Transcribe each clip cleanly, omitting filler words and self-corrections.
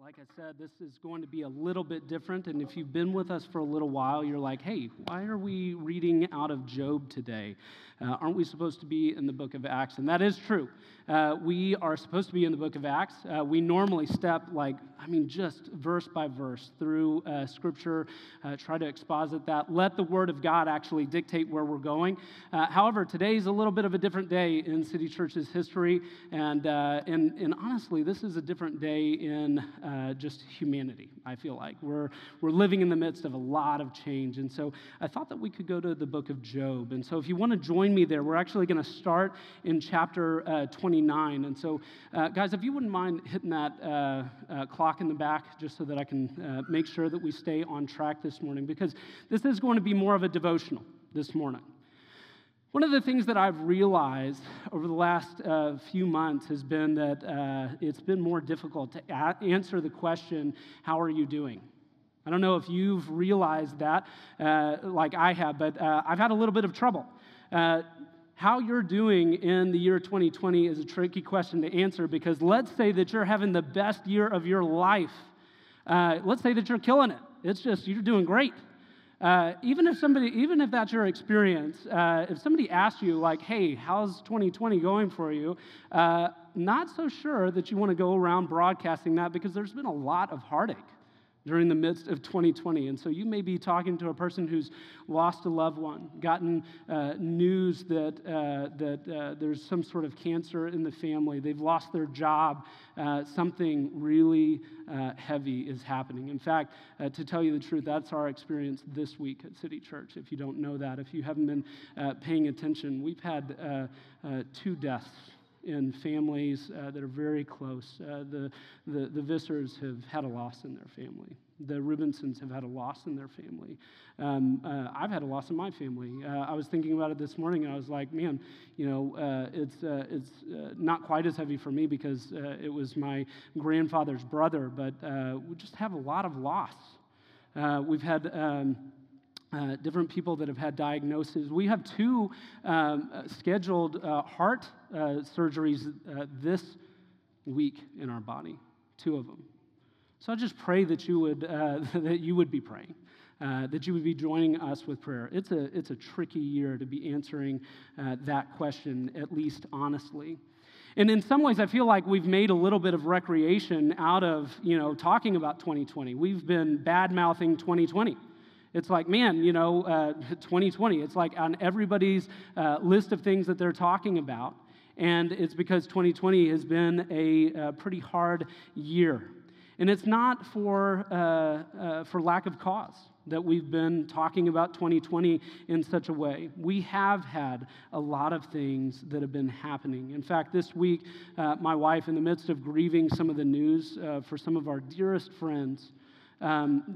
Like I said, this is going to be a little bit different, and if you've been with us for a little while, you're like, hey, why are we reading out of Job today? Aren't we supposed to be in the book of Acts? And that is true. We are supposed to be in the book of Acts. We normally step, just verse by verse through Scripture, try to exposit that, let the Word of God actually dictate where we're going. However, today's a little bit of a different day in City Church's history, and honestly, this is a different day in just humanity. I feel like we're living in the midst of a lot of change, and so I thought that we could go to the book of Job. And so, if you want to join me there, we're actually going to start in chapter 29. And so, guys, if you wouldn't mind hitting that clock in the back, just so that I can make sure that we stay on track this morning, because this is going to be more of a devotional this morning. One of the things that I've realized over the last few months has been that it's been more difficult to answer the question, how are you doing? I don't know if you've realized that like I have, but I've had a little bit of trouble. How you're doing in the year 2020 is a tricky question to answer, because let's say that you're having the best year of your life. Let's say that you're killing it. It's just, you're doing great. Even if that's your experience, if somebody asks you, like, hey, how's 2020 going for you? Not so sure that you want to go around broadcasting that, because there's been a lot of heartache during the midst of 2020. And so you may be talking to a person who's lost a loved one, gotten news that there's some sort of cancer in the family, they've lost their job, something really heavy is happening. In fact, to tell you the truth, that's our experience this week at City Church. If you don't know that, if you haven't been paying attention, we've had 2 deaths in families that are very close. The Vissers have had a loss in their family. The Rubinsons have had a loss in their family. I've had a loss in my family. I was thinking about it this morning, and I was like, man, it's not quite as heavy for me, because it was my grandfather's brother, but we just have a lot of loss. We've had different people that have had diagnoses. We have 2 scheduled heart surgeries this week in our body, 2 of them. So I just pray that you would be praying, that you would be joining us with prayer. It's a tricky year to be answering that question, at least honestly. And in some ways, I feel like we've made a little bit of recreation out of talking about 2020. We've been bad-mouthing 2020. It's like, man, 2020, it's like on everybody's list of things that they're talking about, and it's because 2020 has been a pretty hard year. And it's not for lack of cause that we've been talking about 2020 in such a way. We have had a lot of things that have been happening. In fact, this week, my wife, in the midst of grieving some of the news for some of our dearest friends,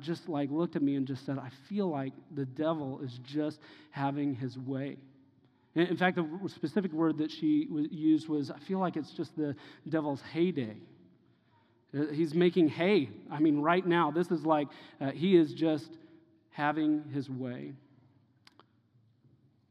just like looked at me and just said, I feel like the devil is just having his way. And in fact, the specific word that she used was, I feel like it's just the devil's heyday. He's making hay. I mean, right now, this is like, he is just having his way.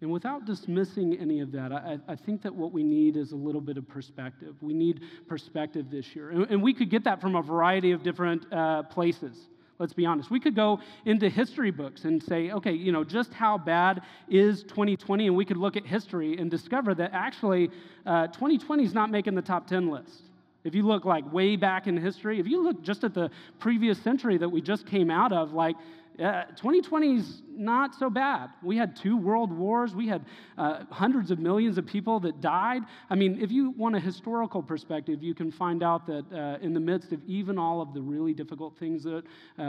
And without dismissing any of that, I think that what we need is a little bit of perspective. We need perspective this year. And we could get that from a variety of different places. Let's be honest. We could go into history books and say, okay, just how bad is 2020? And we could look at history and discover that actually 2020 is not making the top 10 list. If you look like way back in history, if you look just at the previous century that we just came out of, 2020's not so bad. We had 2 world wars. We had hundreds of millions of people that died. I mean, if you want a historical perspective, you can find out that in the midst of even all of the really difficult things that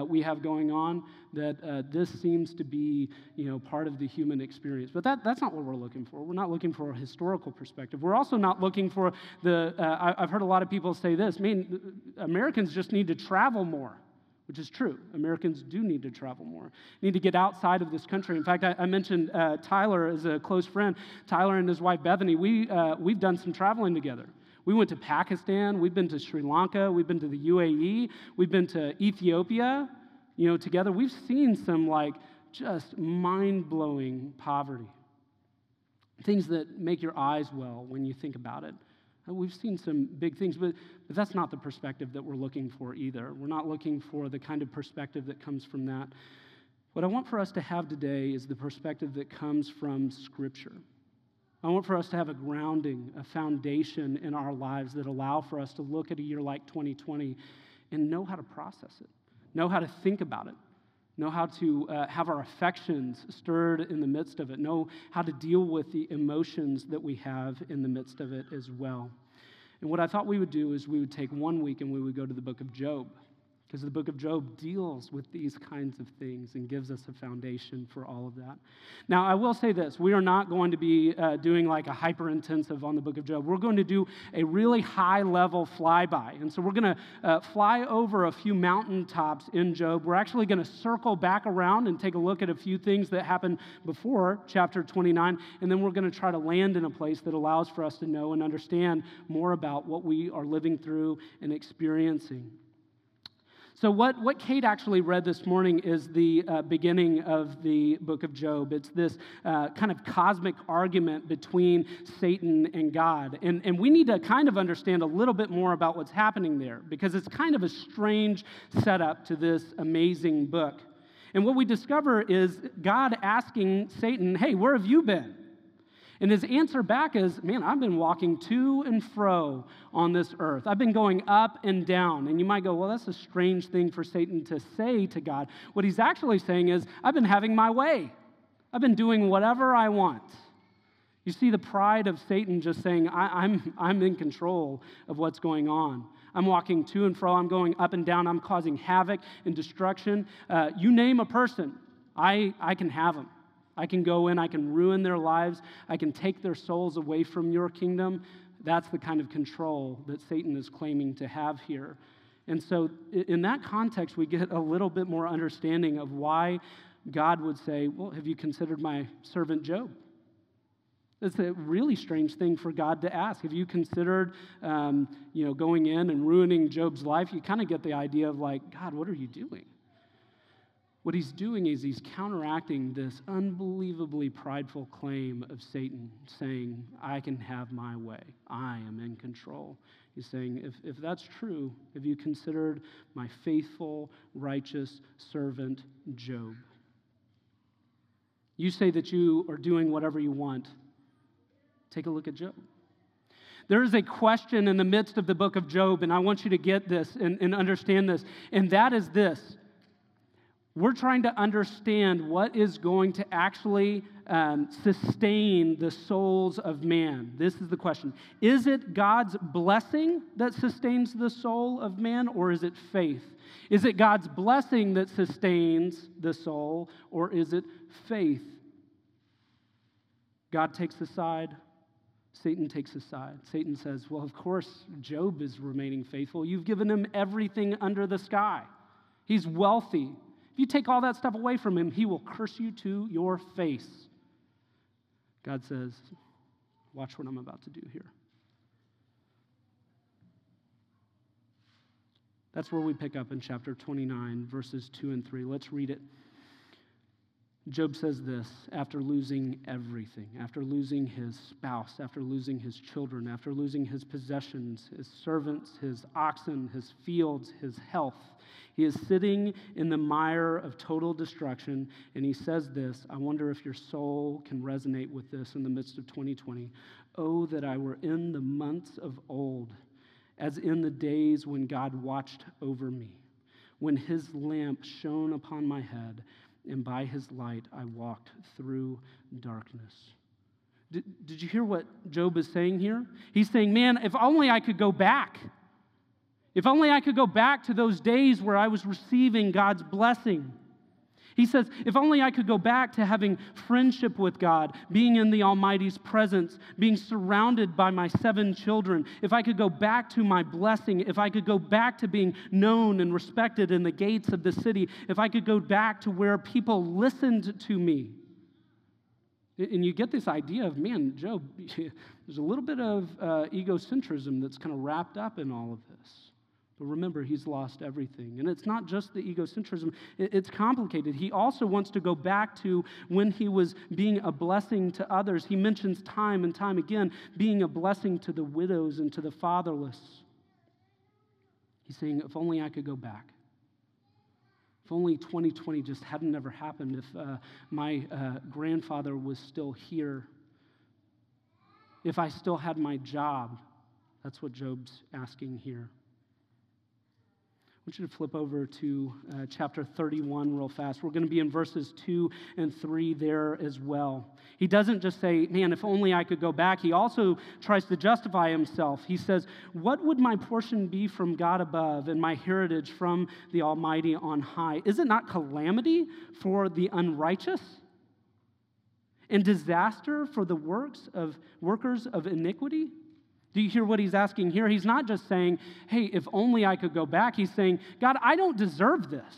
we have going on, that this seems to be, part of the human experience. But that's not what we're looking for. We're not looking for a historical perspective. We're also not looking for the, I've heard a lot of people say this, Americans just need to travel more. Which is true. Americans do need to travel more, need to get outside of this country. In fact, I mentioned Tyler as a close friend. Tyler and his wife, Bethany, we've done some traveling together. We went to Pakistan. We've been to Sri Lanka. We've been to the UAE. We've been to Ethiopia, together. We've seen some, just mind-blowing poverty, things that make your eyes well when you think about it. We've seen some big things, but that's not the perspective that we're looking for either. We're not looking for the kind of perspective that comes from that. What I want for us to have today is the perspective that comes from Scripture. I want for us to have a grounding, a foundation in our lives that allow for us to look at a year like 2020 and know how to process it, know how to think about it, know how to have our affections stirred in the midst of it, know how to deal with the emotions that we have in the midst of it as well. And what I thought we would do is we would take 1 week and we would go to the book of Job, because the book of Job deals with these kinds of things and gives us a foundation for all of that. Now, I will say this. We are not going to be doing like a hyper-intensive on the book of Job. We're going to do a really high-level flyby. And so we're going to fly over a few mountaintops in Job. We're actually going to circle back around and take a look at a few things that happened before chapter 29. And then we're going to try to land in a place that allows for us to know and understand more about what we are living through and experiencing. So what Kate actually read this morning is the beginning of the book of Job. It's this kind of cosmic argument between Satan and God. And we need to kind of understand a little bit more about what's happening there, because it's kind of a strange setup to this amazing book. And what we discover is God asking Satan, hey, where have you been? And his answer back is, man, I've been walking to and fro on this earth. I've been going up and down. And you might go, well, that's a strange thing for Satan to say to God. What he's actually saying is, I've been having my way. I've been doing whatever I want. You see the pride of Satan just saying, I'm in control of what's going on. I'm walking to and fro. I'm going up and down. I'm causing havoc and destruction. You name a person, I can have them. I can go in, I can ruin their lives, I can take their souls away from your kingdom. That's the kind of control that Satan is claiming to have here. And so in that context, we get a little bit more understanding of why God would say, well, have you considered my servant Job? It's a really strange thing for God to ask. Have you considered, going in and ruining Job's life? You kind of get the idea of like, God, what are you doing? What he's doing is he's counteracting this unbelievably prideful claim of Satan, saying, I can have my way. I am in control. He's saying, if that's true, have you considered my faithful, righteous servant Job? You say that you are doing whatever you want. Take a look at Job. There is a question in the midst of the book of Job, and I want you to get this and understand this, and that is this. We're trying to understand what is going to actually sustain the souls of man. This is the question. Is it God's blessing that sustains the soul of man, or is it faith? Is it God's blessing that sustains the soul, or is it faith? God takes a side. Satan takes a side. Satan says, well, of course, Job is remaining faithful. You've given him everything under the sky. He's wealthy. If you take all that stuff away from him, he will curse you to your face. God says, watch what I'm about to do here. That's where we pick up in chapter 29, verses 2 and 3. Let's read it. Job says this, after losing everything, after losing his spouse, after losing his children, after losing his possessions, his servants, his oxen, his fields, his health, he is sitting in the mire of total destruction, and he says this, I wonder if your soul can resonate with this in the midst of 2020. Oh, that I were in the months of old, as in the days when God watched over me, when his lamp shone upon my head, and by his light I walked through darkness. Did you hear what Job is saying here? He's saying, man, if only I could go back. If only I could go back to those days where I was receiving God's blessing. He says, if only I could go back to having friendship with God, being in the Almighty's presence, being surrounded by my 7 children. If I could go back to my blessing, if I could go back to being known and respected in the gates of the city, if I could go back to where people listened to me. And you get this idea of, man, Job, there's a little bit of egocentrism that's kind of wrapped up in all of this. But remember, he's lost everything. And it's not just the egocentrism. It's complicated. He also wants to go back to when he was being a blessing to others. He mentions time and time again being a blessing to the widows and to the fatherless. He's saying, if only I could go back. If only 2020 just hadn't ever happened. If my grandfather was still here. If I still had my job. That's what Job's asking here. I want you to flip over to chapter 31 real fast. We're going to be in verses 2 and 3 there as well. He doesn't just say, man, if only I could go back. He also tries to justify himself. He says, what would my portion be from God above and my heritage from the Almighty on high? Is it not calamity for the unrighteous and disaster for the workers of iniquity? Do you hear what he's asking here? He's not just saying, hey, if only I could go back. He's saying, God, I don't deserve this.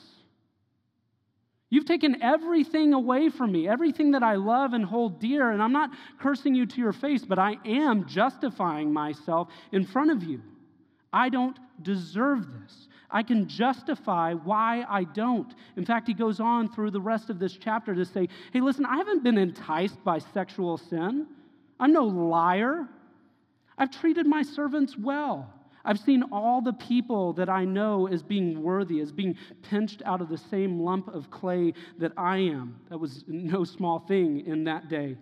You've taken everything away from me, everything that I love and hold dear, and I'm not cursing you to your face, but I am justifying myself in front of you. I don't deserve this. I can justify why I don't. In fact, he goes on through the rest of this chapter to say, hey, listen, I haven't been enticed by sexual sin. I'm no liar. I've treated my servants well. I've seen all the people that I know as being worthy, as being pinched out of the same lump of clay that I am. That was no small thing in that day.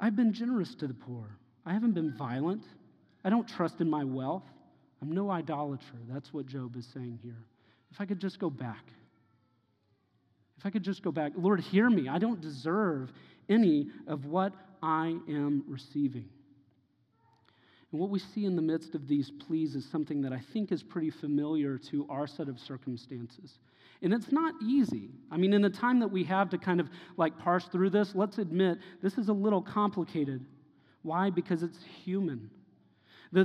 I've been generous to the poor. I haven't been violent. I don't trust in my wealth. I'm no idolater. That's what Job is saying here. If I could just go back. If I could just go back. Lord, hear me. I don't deserve any of what I am receiving. And what we see in the midst of these pleas is something that I think is pretty familiar to our set of circumstances. And it's not easy. I mean, in the time that we have to kind of like parse through this, let's admit this is a little complicated. Why? Because it's human.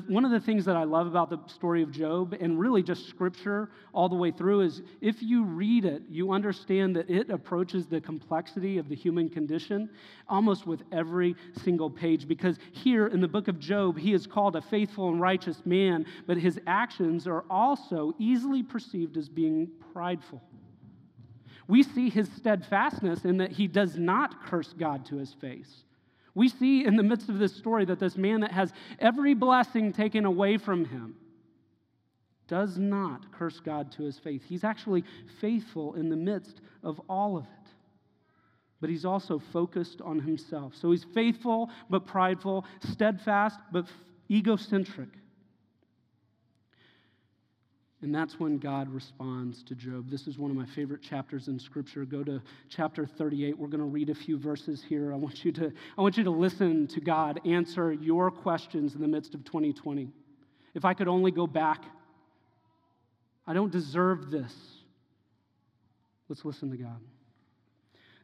One of the things that I love about the story of Job, and really just Scripture all the way through, is if you read it, you understand that it approaches the complexity of the human condition almost with every single page. Because here in the book of Job, he is called a faithful and righteous man, but his actions are also easily perceived as being prideful. We see his steadfastness in that he does not curse God to his face. We see in the midst of this story that this man that has every blessing taken away from him does not curse God to his face. He's actually faithful in the midst of all of it. But he's also focused on himself. So he's faithful but prideful, steadfast but egocentric. And that's when God responds to Job. This is one of my favorite chapters in Scripture. Go to chapter 38. We're going to read a few verses here. I want you to listen to God answer your questions in the midst of 2020. If I could only go back, I don't deserve this. Let's listen to God.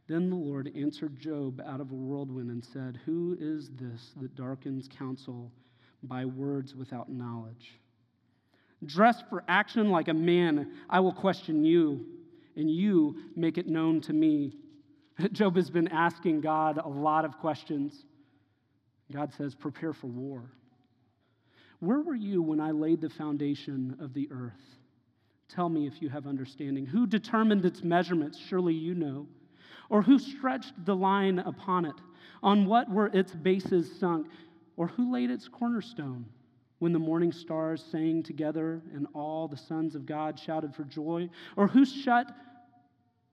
Then the Lord answered Job out of a whirlwind and said, "Who is this that darkens counsel by words without knowledge? Dress for action like a man, I will question you, and you make it known to me." Job has been asking God a lot of questions. God says, prepare for war. Where were you when I laid the foundation of the earth? Tell me if you have understanding. Who determined its measurements? Surely you know. Or who stretched the line upon it? On what were its bases sunk? Or who laid its cornerstone? When the morning stars sang together and all the sons of God shouted for joy? Or who shut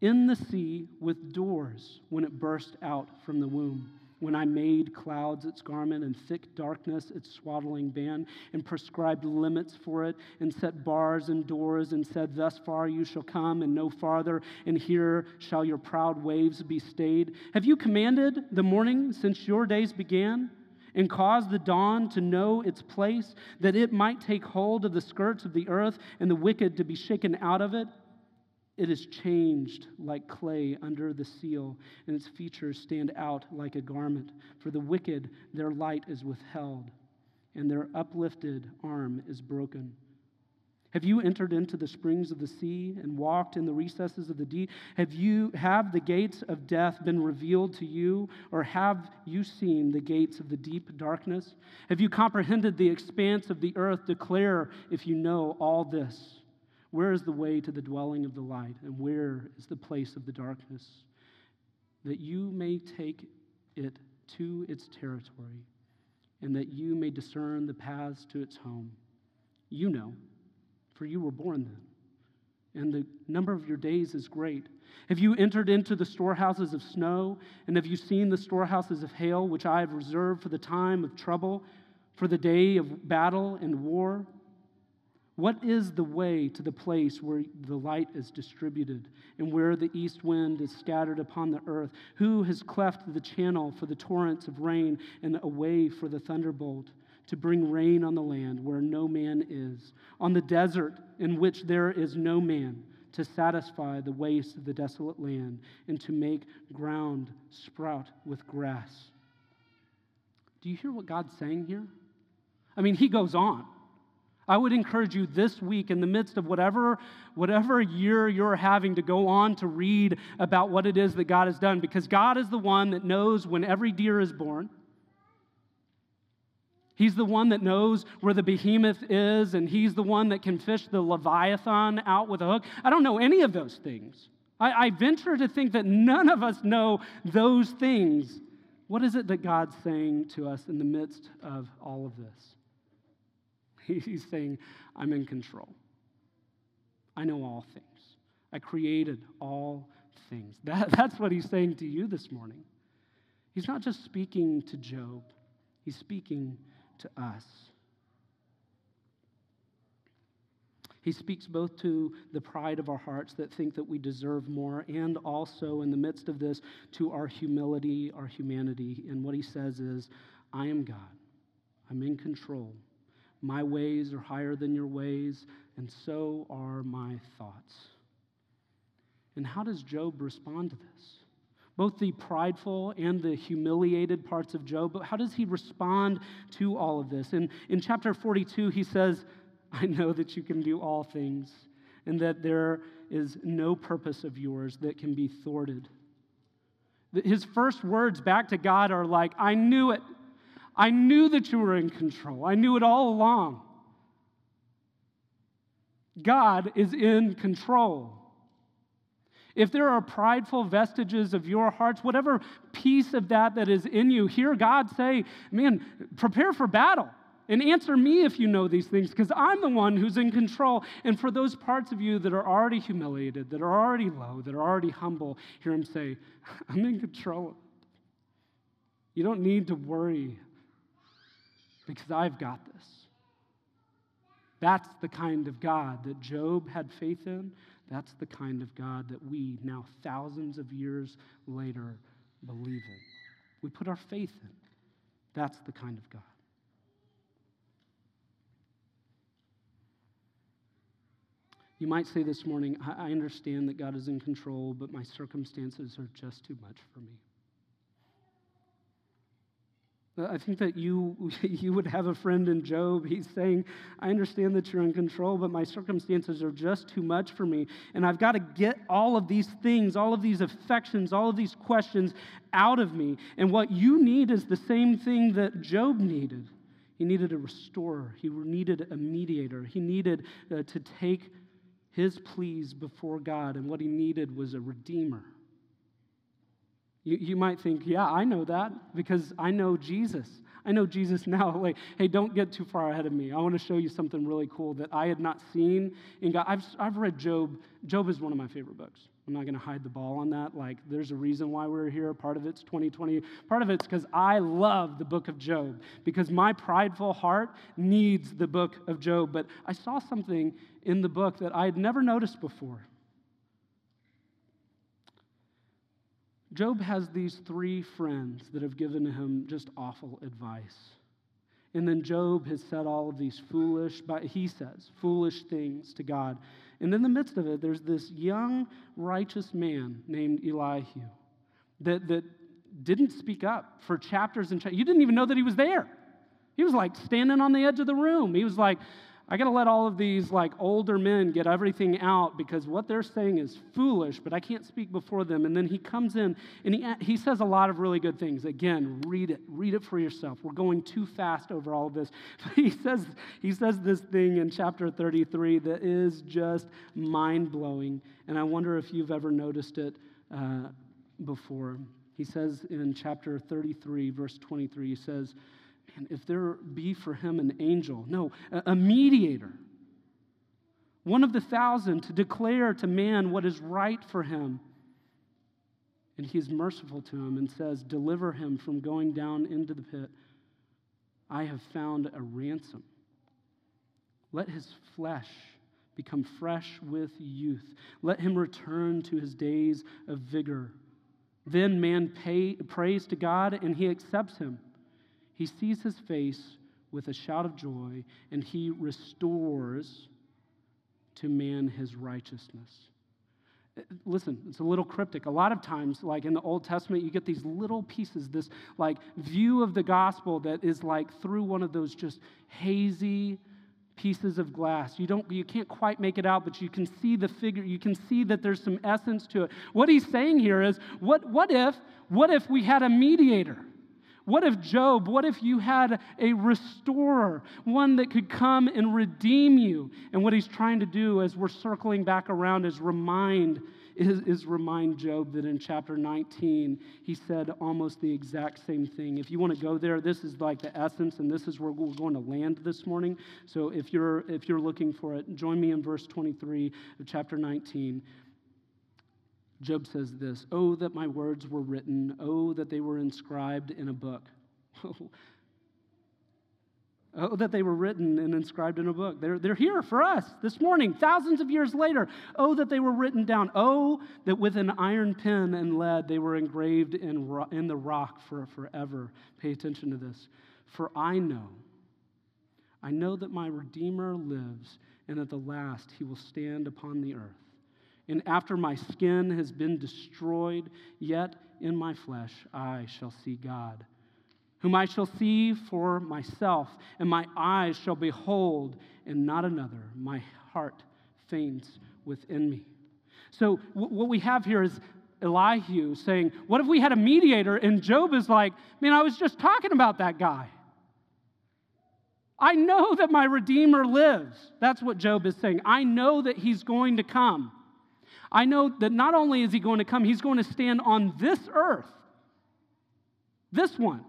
in the sea with doors when it burst out from the womb? When I made clouds its garment and thick darkness its swaddling band, and prescribed limits for it, and set bars and doors, and said, thus far you shall come and no farther, and here shall your proud waves be stayed. Have you commanded the morning since your days began? And caused the dawn to know its place, that it might take hold of the skirts of the earth and the wicked to be shaken out of it? It is changed like clay under the seal, and its features stand out like a garment. For the wicked, their light is withheld, and their uplifted arm is broken. Have you entered into the springs of the sea and walked in the recesses of the deep? Have the gates of death been revealed to you, or have you seen the gates of the deep darkness? Have you comprehended the expanse of the earth? Declare if you know all this. Where is the way to the dwelling of the light, and where is the place of the darkness? That you may take it to its territory, and that you may discern the paths to its home. You know, for you were born then, and the number of your days is great. Have you entered into the storehouses of snow, and have you seen the storehouses of hail, which I have reserved for the time of trouble, for the day of battle and war? What is the way to the place where the light is distributed, and where the east wind is scattered upon the earth? Who has cleft the channel for the torrents of rain, and a way for the thunderbolt, to bring rain on the land where no man is, on the desert in which there is no man, to satisfy the waste of the desolate land, and to make ground sprout with grass? Do you hear what God's saying here? I mean, he goes on. I would encourage you this week, in the midst of whatever year you're having, to go on to read about what it is that God has done, because God is the one that knows when every deer is born. He's the one that knows where the behemoth is, and he's the one that can fish the leviathan out with a hook. I don't know any of those things. I venture to think that none of us know those things. What is it that God's saying to us in the midst of all of this? He's saying, I'm in control. I know all things. I created all things. That's what he's saying to you this morning. He's not just speaking to Job. He's speaking to us. He speaks both to the pride of our hearts that think that we deserve more, and also, in the midst of this, to our humility, our humanity. And what he says is, I am God. I'm in control. My ways are higher than your ways, and so are my thoughts. And how does Job respond to this? Both the prideful and the humiliated parts of Job, but how does he respond to all of this? And in chapter 42, he says, I know that you can do all things, and that there is no purpose of yours that can be thwarted. His first words back to God are like, I knew it. I knew that you were in control. I knew it all along. God is in control. If there are prideful vestiges of your hearts, whatever piece of that is in you, hear God say, man, prepare for battle and answer me if you know these things, because I'm the one who's in control. And for those parts of you that are already humiliated, that are already low, that are already humble, hear him say, I'm in control. You don't need to worry, because I've got this. That's the kind of God that Job had faith in. That's the kind of God that we, now thousands of years later, believe in. We put our faith in. That's the kind of God. You might say this morning, I understand that God is in control, but my circumstances are just too much for me. I think that you would have a friend in Job. He's saying, I understand that you're in control, but my circumstances are just too much for me. And I've got to get all of these things, all of these affections, all of these questions out of me. And what you need is the same thing that Job needed. He needed a restorer. He needed a mediator. He needed to take his pleas before God. And what he needed was a redeemer. You might think, yeah, I know that because I know Jesus. I know Jesus now. Like, hey, don't get too far ahead of me. I want to show you something really cool that I had not seen in God. I've read Job. Job is one of my favorite books. I'm not going to hide the ball on that. Like, there's a reason why we're here. Part of it's 2020. Part of it's because I love the book of Job, because my prideful heart needs the book of Job. But I saw something in the book that I had never noticed before. Job has these three friends that have given him just awful advice. And then Job has said all of these foolish things to God. And in the midst of it, there's this young, righteous man named Elihu that didn't speak up for chapters and chapters. You didn't even know that he was there. He was like standing on the edge of the room. He was like, I got to let all of these like older men get everything out because what they're saying is foolish, but I can't speak before them. And then he comes in and he says a lot of really good things. Again, read it for yourself. We're going too fast over all of this. But he says this thing in chapter 33 that is just mind-blowing, and I wonder if you've ever noticed it before. He says in chapter 33, verse 23, he says, and if there be for him an angel, no, a mediator, one of the thousand, to declare to man what is right for him. And he is merciful to him and says, deliver him from going down into the pit. I have found a ransom. Let his flesh become fresh with youth. Let him return to his days of vigor. Then man prays to God, and he accepts him. He sees his face with a shout of joy, and he restores to man his righteousness. Listen, it's a little cryptic. A lot of times, like in the Old Testament, you get these little pieces, this like view of the gospel that is like through one of those just hazy pieces of glass. You can't quite make it out, but you can see the figure. You can see that there's some essence to it. What he's saying here is, what if we had a mediator? What if Job, what if you had a restorer, one that could come and redeem you? And what he's trying to do as we're circling back around is remind Job that in chapter 19, he said almost the exact same thing. If you want to go there, this is like the essence, and this is where we're going to land this morning. So if you're looking for it, join me in verse 23 of chapter 19. Job says this, oh, that my words were written. Oh, that they were inscribed in a book. Oh, that they were written and inscribed in a book. They're here for us this morning, thousands of years later. Oh, that they were written down. Oh, that with an iron pen and lead they were engraved in the rock for forever. Pay attention to this. For I know that my Redeemer lives, and at the last he will stand upon the earth. And after my skin has been destroyed, yet in my flesh I shall see God, whom I shall see for myself, and my eyes shall behold, and not another. My heart faints within me. So what we have here is Elihu saying, what if we had a mediator? And Job is like, man, I was just talking about that guy. I know that my Redeemer lives. That's what Job is saying. I know that he's going to come. I know that not only is he going to come, he's going to stand on this earth, this one,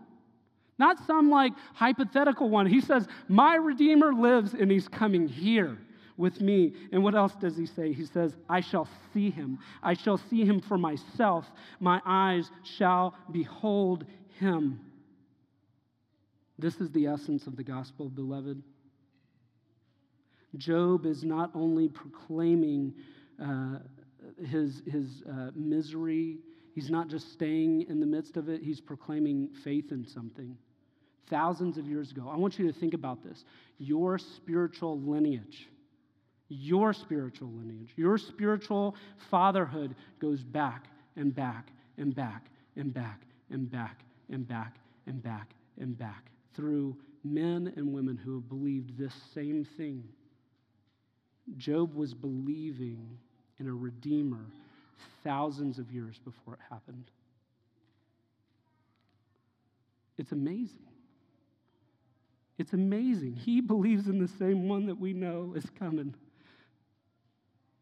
not some like hypothetical one. He says, my Redeemer lives and he's coming here with me. And what else does he say? He says, I shall see him. I shall see him for myself. My eyes shall behold him. This is the essence of the gospel, beloved. Job is not only proclaiming his misery. He's not just staying in the midst of it. He's proclaiming faith in something. Thousands of years ago. I want you to think about this. Your spiritual lineage, your spiritual fatherhood goes back and back and back and back and back and back and back and back through men and women who have believed this same thing. Job was believing in a Redeemer thousands of years before it happened. It's amazing. It's amazing. He believes in the same one that we know is coming,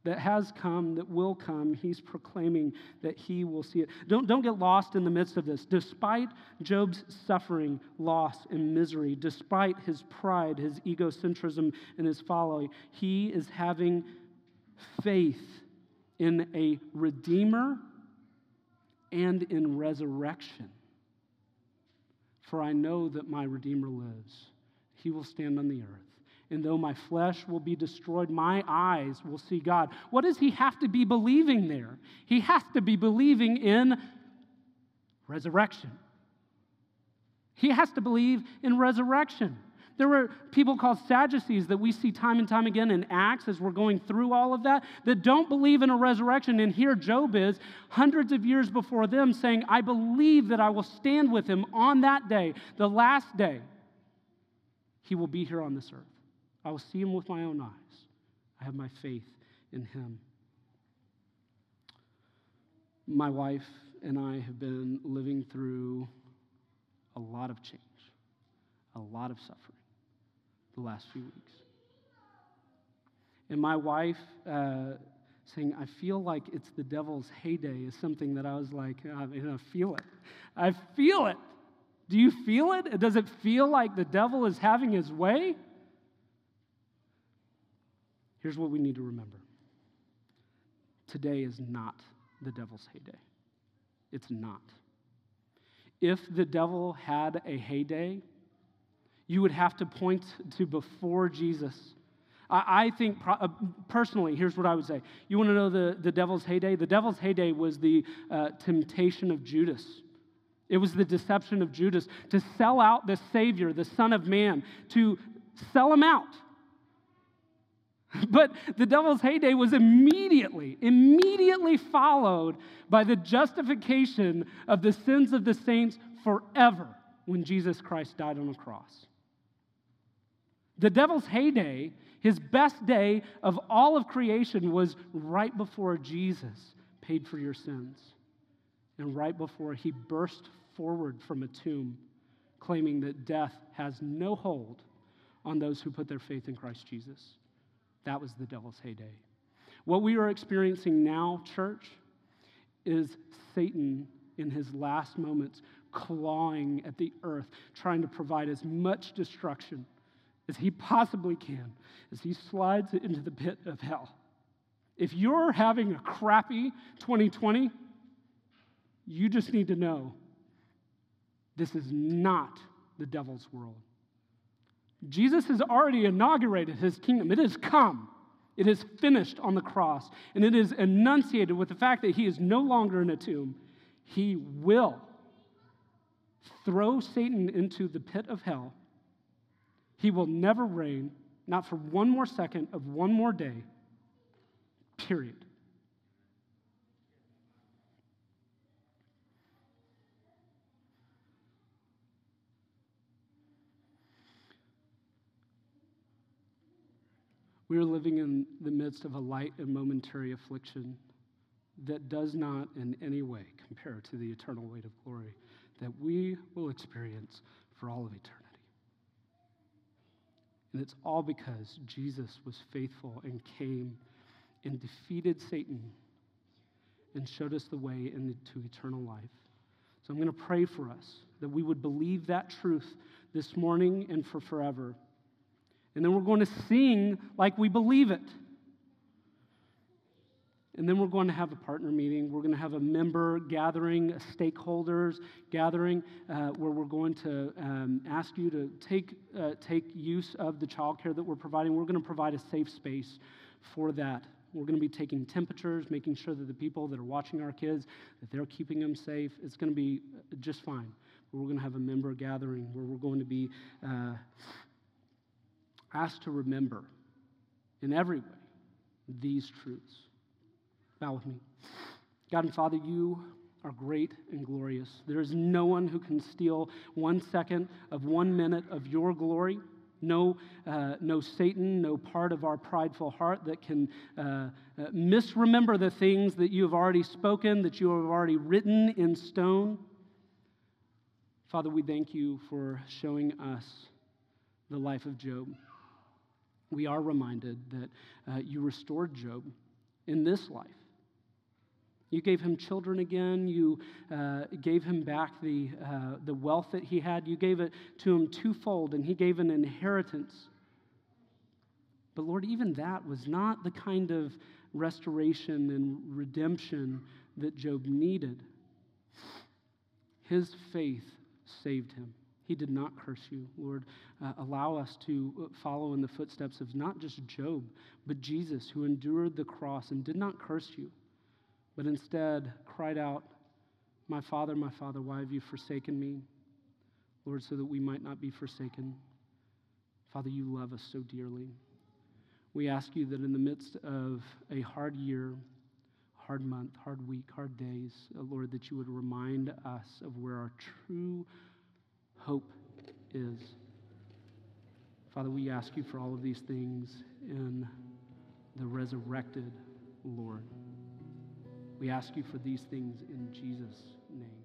that has come, that will come. He's proclaiming that he will see it. Don't get lost in the midst of this. Despite Job's suffering, loss, and misery, despite his pride, his egocentrism, and his folly, he is having faith in a Redeemer and in resurrection. For I know that my Redeemer lives. He will stand on the earth. And though my flesh will be destroyed, my eyes will see God. What does he have to be believing there? He has to be believing in resurrection. He has to believe in resurrection. There were people called Sadducees that we see time and time again in Acts as we're going through all of that don't believe in a resurrection. And here Job is, hundreds of years before them, saying, I believe that I will stand with him on that day, the last day. He will be here on this earth. I will see him with my own eyes. I have my faith in him. My wife and I have been living through a lot of change, a lot of suffering the last few weeks. And my wife saying, I feel like it's the devil's heyday is something that I was like, I feel it. I feel it. Do you feel it? Does it feel like the devil is having his way? Here's what we need to remember. Today is not the devil's heyday. It's not. If the devil had a heyday, you would have to point to before Jesus. I think, personally, here's what I would say. You want to know the devil's heyday? The devil's heyday was the temptation of Judas. It was the deception of Judas to sell out the Savior, the Son of Man, to sell him out. But the devil's heyday was immediately followed by the justification of the sins of the saints forever when Jesus Christ died on the cross. The devil's heyday, his best day of all of creation, was right before Jesus paid for your sins and right before he burst forward from a tomb, claiming that death has no hold on those who put their faith in Christ Jesus. That was the devil's heyday. What we are experiencing now, church, is Satan in his last moments clawing at the earth, trying to provide as much destruction as he possibly can as he slides into the pit of hell. If you're having a crappy 2020, you just need to know this is not the devil's world. Jesus has already inaugurated his kingdom. It has come. It is finished on the cross. And it is enunciated with the fact that he is no longer in a tomb. He will throw Satan into the pit of hell. He will never reign, not for one more second of one more day, period. We are living in the midst of a light and momentary affliction that does not in any way compare to the eternal weight of glory that we will experience for all of eternity. And it's all because Jesus was faithful and came and defeated Satan and showed us the way into eternal life. So I'm going to pray for us that we would believe that truth this morning and for forever. And then we're going to sing like we believe it. And then we're going to have a partner meeting. We're going to have a member gathering, a stakeholders gathering, where we're going to ask you to take use of the childcare that we're providing. We're going to provide a safe space for that. We're going to be taking temperatures, making sure that the people that are watching our kids, that they're keeping them safe. It's going to be just fine. But we're going to have a member gathering where we're going to be asked to remember in every way these truths. Bow with me. God and Father, you are great and glorious. There is no one who can steal 1 second of 1 minute of your glory. No Satan, no part of our prideful heart that can misremember the things that you have already spoken, that you have already written in stone. Father, we thank you for showing us the life of Job. We are reminded that you restored Job in this life. You gave him children again. You gave him back the wealth that he had. You gave it to him twofold, and he gave an inheritance. But Lord, even that was not the kind of restoration and redemption that Job needed. His faith saved him. He did not curse you, Lord. Allow us to follow in the footsteps of not just Job, but Jesus, who endured the cross and did not curse you, but instead cried out, my Father, why have you forsaken me?" Lord, so that we might not be forsaken. Father, you love us so dearly. We ask you that in the midst of a hard year, hard month, hard week, hard days, Lord, that you would remind us of where our true hope is. Father, we ask you for all of these things in the resurrected Lord. We ask you for these things in Jesus' name.